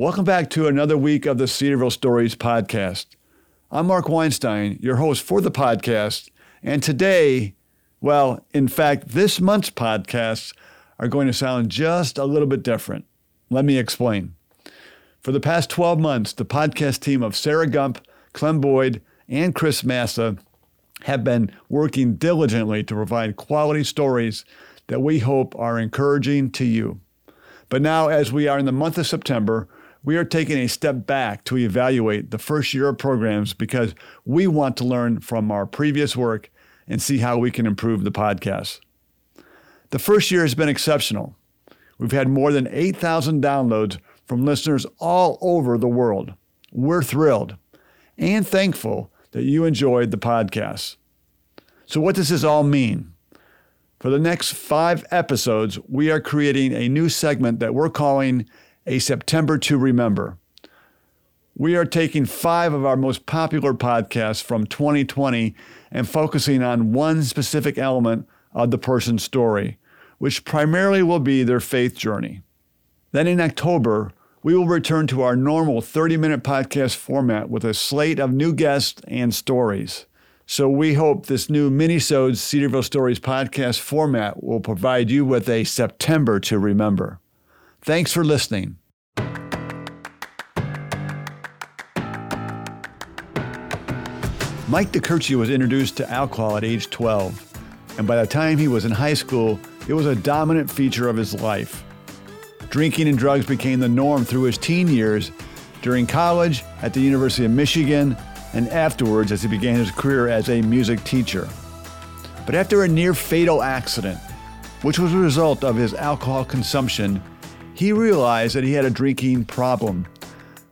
Welcome back to another week of the Cedarville Stories podcast. I'm Mark Weinstein, your host for the podcast, and today, well, in fact, this month's podcasts are going to sound just a little bit different. Let me explain. For the past 12 months, the podcast team of Sarah Gump, Clem Boyd, and Chris Massa have been working diligently to provide quality stories that we hope are encouraging to you. But now, as we are in the month of September, we are taking a step back to evaluate the first year of programs because we want to learn from our previous work and see how we can improve the podcast. The first year has been exceptional. We've had more than 8,000 downloads from listeners all over the world. We're thrilled and thankful that you enjoyed the podcast. So what does this all mean? For the next 5 episodes, we are creating a new segment that we're calling A September to Remember. We are taking 5 of our most popular podcasts from 2020 and focusing on one specific element of the person's story, which primarily will be their faith journey. Then in October, we will return to our normal 30-minute podcast format with a slate of new guests and stories. So we hope this new mini-sodes Cedarville Stories podcast format will provide you with a September to remember. Thanks for listening. Mike DiCerchi was introduced to alcohol at age 12, and by the time he was in high school, it was a dominant feature of his life. Drinking and drugs became the norm through his teen years, during college, at the University of Michigan, and afterwards as he began his career as a music teacher. But after a near-fatal accident, which was a result of his alcohol consumption, he realized that he had a drinking problem.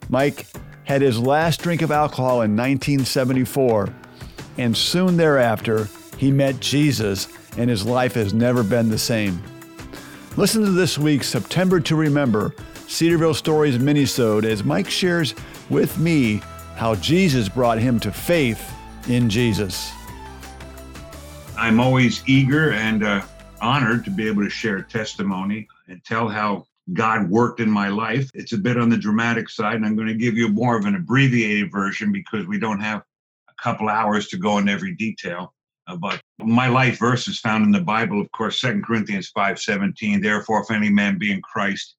Mike had his last drink of alcohol in 1974, and soon thereafter, he met Jesus, and his life has never been the same. Listen to this week's September to Remember Cedarville Stories minisode as Mike shares with me how Jesus brought him to faith in Jesus. I'm always eager and honored to be able to share testimony and tell how God worked in my life. It's a bit on the dramatic side, and I'm going to give you more of an abbreviated version because we don't have a couple hours to go into every detail. But my life verse is found in the Bible, of course, 2 Corinthians 5:17. Therefore, if any man be in Christ,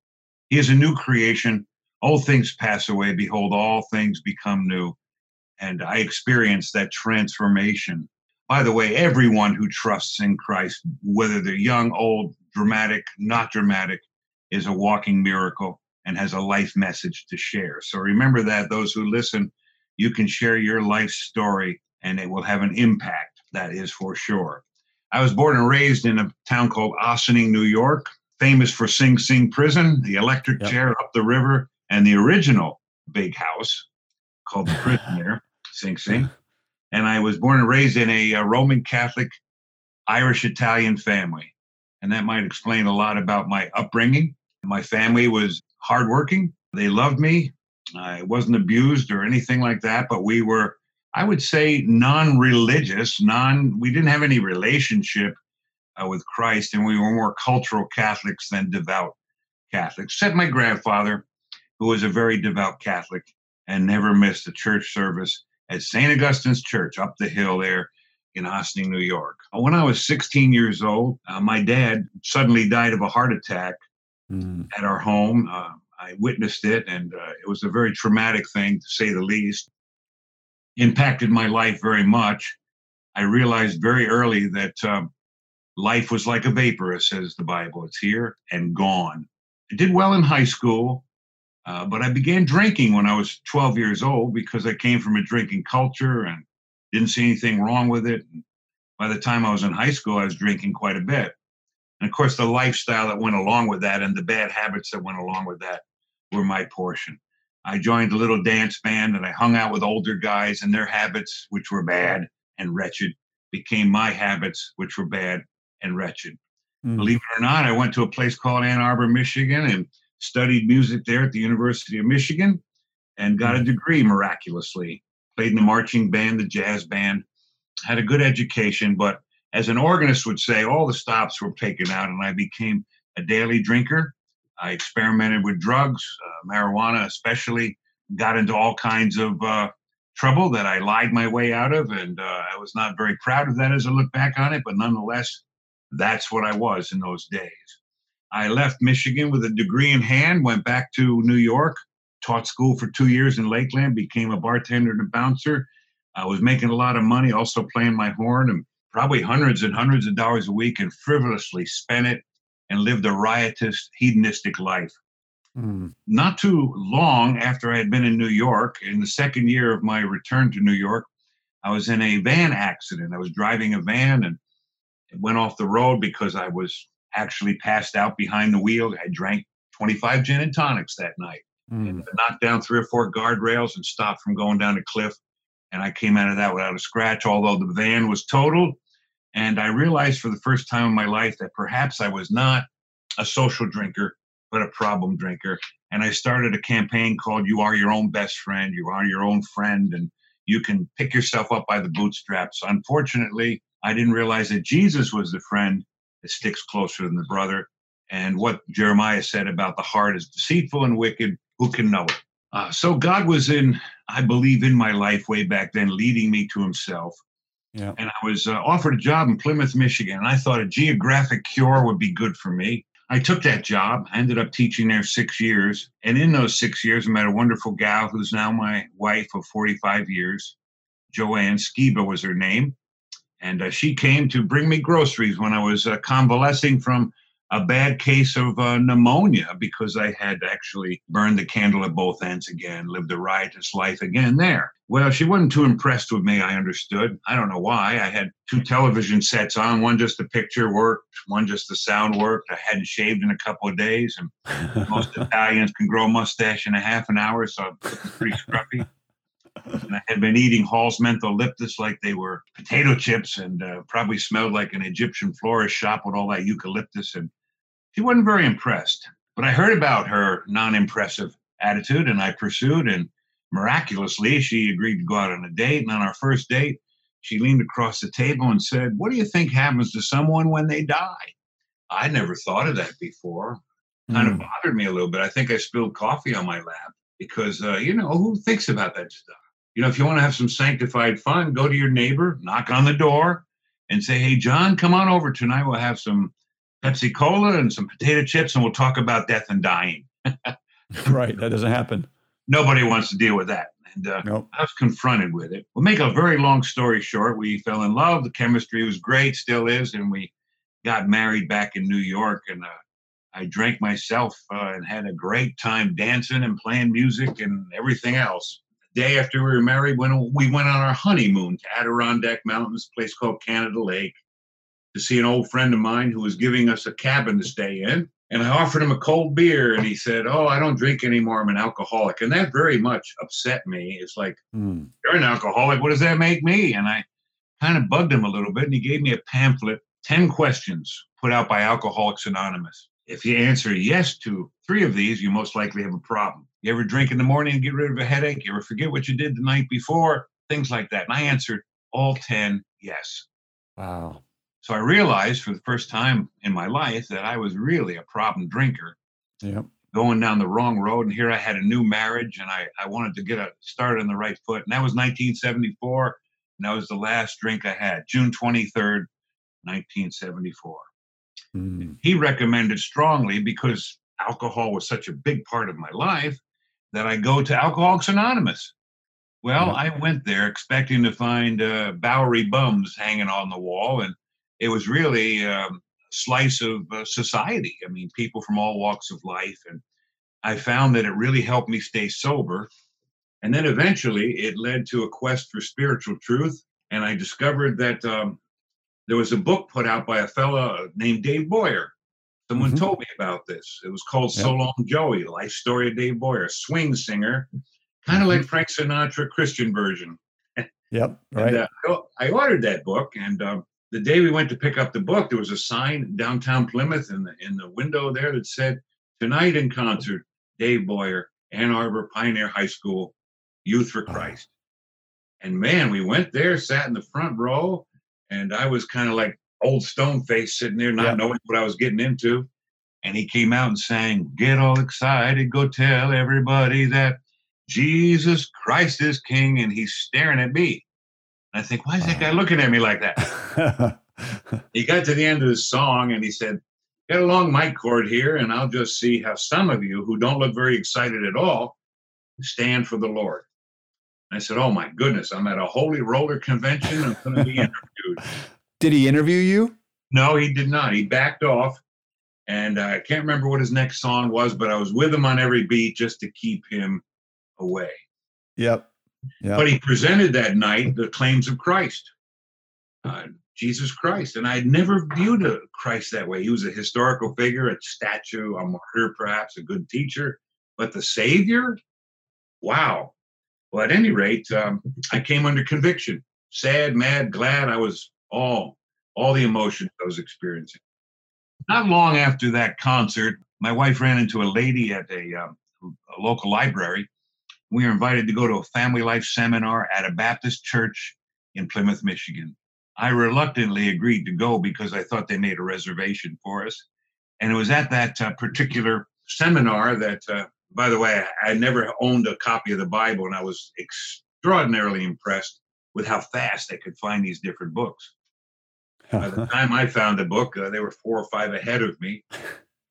he is a new creation. Old things pass away. Behold, all things become new. And I experienced that transformation. By the way, everyone who trusts in Christ, whether they're young, old, dramatic, not dramatic, is a walking miracle and has a life message to share. So remember that, those who listen, you can share your life story and it will have an impact, that is for sure. I was born and raised in a town called Ossining, New York, famous for Sing Sing prison, the electric chair up the river, and the original big house called the prison there, Sing Sing. And I was born and raised in a Roman Catholic, Irish-Italian family. And that might explain a lot about my upbringing. My family was hardworking. They loved me. I wasn't abused or anything like that, but we were, I would say, non-religious, we didn't have any relationship with Christ, and we were more cultural Catholics than devout Catholics, except my grandfather, who was a very devout Catholic and never missed a church service at St. Augustine's Church up the hill there in Ossining, New York. When I was 16 years old, my dad suddenly died of a heart attack at our home. I witnessed it, and it was a very traumatic thing, to say the least. Impacted my life very much. I realized very early that life was like a vapor, it says the Bible. It's here and gone. I did well in high school, but I began drinking when I was 12 years old because I came from a drinking culture and didn't see anything wrong with it. And by the time I was in high school, I was drinking quite a bit. And of course, the lifestyle that went along with that and the bad habits that went along with that were my portion. I joined a little dance band and I hung out with older guys, and their habits, which were bad and wretched, became my habits, which were bad and wretched. Believe it or not, I went to a place called Ann Arbor, Michigan, and studied music there at the University of Michigan and got a degree miraculously. Played in the marching band, the jazz band, had a good education, but as an organist would say, all the stops were taken out, and I became a daily drinker, I experimented with drugs, marijuana especially, got into all kinds of trouble that I lied my way out of, and I was not very proud of that as I look back on it, but nonetheless, that's what I was in those days. I left Michigan with a degree in hand, went back to New York, taught school for 2 years in Lakeland, became a bartender and a bouncer. I was making a lot of money, also playing my horn, and probably hundreds and hundreds of dollars a week, and frivolously spent it and lived a riotous, hedonistic life. Not too long after I had been in New York, in the second year of my return to New York, I was in a van accident. I was driving a van and it went off the road because I was actually passed out behind the wheel. I drank 25 gin and tonics that night and knocked down 3 or 4 guardrails and stopped from going down a cliff. And I came out of that without a scratch, although the van was totaled. And I realized for the first time in my life that perhaps I was not a social drinker, but a problem drinker. And I started a campaign called You Are Your Own Best Friend, You Are Your Own Friend, and you can pick yourself up by the bootstraps. Unfortunately, I didn't realize that Jesus was the friend that sticks closer than the brother. And what Jeremiah said about the heart is deceitful and wicked, who can know it? So God was in, I believe, in my life way back then, leading me to himself. Yeah. And I was offered a job in Plymouth, Michigan, and I thought a geographic cure would be good for me. I took that job. I ended up teaching there 6 years. And in those 6 years, I met a wonderful gal who's now my wife of 45 years. Joanne Skiba was her name. And she came to bring me groceries when I was convalescing from a bad case of pneumonia, because I had actually burned the candle at both ends again, lived a riotous life again there. Well, she wasn't too impressed with me, I understood. I don't know why. I had 2 television sets on, one just the picture worked, one just the sound worked. I hadn't shaved in a couple of days, and most Italians can grow a mustache in a half an hour, so I'm pretty scruffy. And I had been eating Hall's menthol liptus like they were potato chips, and probably smelled like an Egyptian florist shop with all that eucalyptus. And she wasn't very impressed. But I heard about her non-impressive attitude, and I pursued. And miraculously, she agreed to go out on a date. And on our first date, she leaned across the table and said, "What do you think happens to someone when they die?" I never thought of that before. Kind of bothered me a little bit. I think I spilled coffee on my lap because, who thinks about that stuff? You know, if you want to have some sanctified fun, go to your neighbor, knock on the door, and say, "Hey, John, come on over tonight. We'll have some Pepsi Cola and some potato chips, and we'll talk about death and dying." Right. That doesn't happen. Nobody wants to deal with that. And nope. I was confronted with it. We'll make a very long story short. We fell in love. The chemistry was great, still is. And we got married back in New York. And I drank myself and had a great time dancing and playing music and everything else. Day after we were married, when we went on our honeymoon to Adirondack Mountains, a place called Canada Lake, to see an old friend of mine who was giving us a cabin to stay in. And I offered him a cold beer, and he said, "Oh, I don't drink anymore. I'm an alcoholic." And that very much upset me. It's like, you're an alcoholic. What does that make me? And I kind of bugged him a little bit, and he gave me a pamphlet, 10 questions put out by Alcoholics Anonymous. If you answer yes to 3 of these, you most likely have a problem. You ever drink in the morning and get rid of a headache? You ever forget what you did the night before? Things like that. And I answered all 10 yes. Wow. So I realized for the first time in my life that I was really a problem drinker, going down the wrong road. And here I had a new marriage, and I wanted to get started on the right foot. And that was 1974, and that was the last drink I had, June 23rd, 1974. He recommended strongly, because alcohol was such a big part of my life, that I go to Alcoholics Anonymous. Well, I went there expecting to find Bowery bums hanging on the wall, and it was really a slice of society. I mean, people from all walks of life, and I found that it really helped me stay sober. And then eventually it led to a quest for spiritual truth, and I discovered that there was a book put out by a fella named Dave Boyer. Someone told me about this. It was called So Long, Joey, Life Story of Dave Boyer, swing singer, kind of like Frank Sinatra, Christian version. Right. And, I ordered that book, and the day we went to pick up the book, there was a sign downtown Plymouth in the window there that said, "Tonight in concert, Dave Boyer, Ann Arbor Pioneer High School, Youth for Christ." And man, we went there, sat in the front row, and I was kind of like old stone face sitting there, not knowing what I was getting into. And he came out and sang, "Get all excited, go tell everybody that Jesus Christ is King," and he's staring at me. And I think, why is that guy looking at me like that? He got to the end of his song and he said, "Got a long mic cord here, and I'll just see how some of you who don't look very excited at all stand for the Lord." And I said, "Oh my goodness, I'm at a Holy Roller convention. I'm going to be interviewed." Did he interview you? No, he did not. He backed off. And I can't remember what his next song was, but I was with him on every beat just to keep him away. Yep. But he presented that night the claims of Christ, Jesus Christ. And I had never viewed a Christ that way. He was a historical figure, a statue, a martyr, perhaps a good teacher. But the Savior? Wow. Well, at any rate, I came under conviction. Sad, mad, glad. I was all the emotions I was experiencing. Not long after that concert, my wife ran into a lady at a local library. We were invited to go to a family life seminar at a Baptist church in Plymouth, Michigan. I reluctantly agreed to go because I thought they made a reservation for us. And it was at that particular seminar that, by the way, I never owned a copy of the Bible, and I was extraordinarily impressed with how fast I could find these different books. By the time I found a book, they were 4 or 5 ahead of me.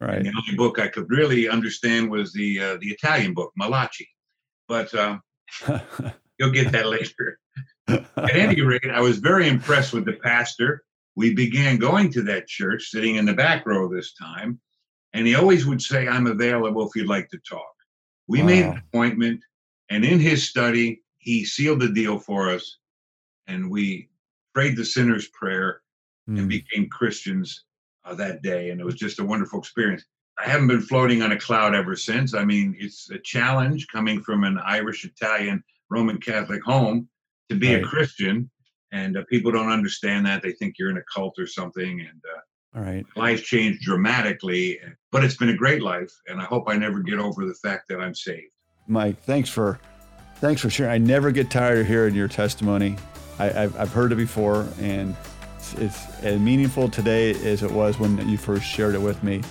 Right. And the only book I could really understand was the Italian book, Malachi. But you'll get that later. At any rate, I was very impressed with the pastor. We began going to that church, sitting in the back row this time. And he always would say, "I'm available if you'd like to talk." We made an appointment. And in his study, he sealed the deal for us. And we prayed the sinner's prayer and became Christians that day. And it was just a wonderful experience. I haven't been floating on a cloud ever since. I mean, it's a challenge coming from an Irish, Italian, Roman Catholic home to be a Christian. And people don't understand that. They think you're in a cult or something. And life changed dramatically. But it's been a great life. And I hope I never get over the fact that I'm saved. Mike, thanks for sharing. I never get tired of hearing your testimony. I've heard it before. And it's as meaningful today as it was when you first shared it with me.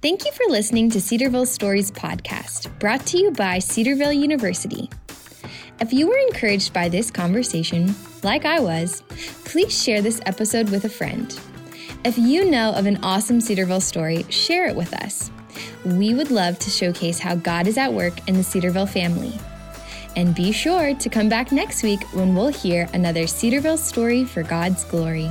Thank you for listening to Cedarville Stories podcast, brought to you by Cedarville University. If you were encouraged by this conversation, like I was, please share this episode with a friend. If you know of an awesome Cedarville story, share it with us. We would love to showcase how God is at work in the Cedarville family. And be sure to come back next week when we'll hear another Cedarville story for God's glory.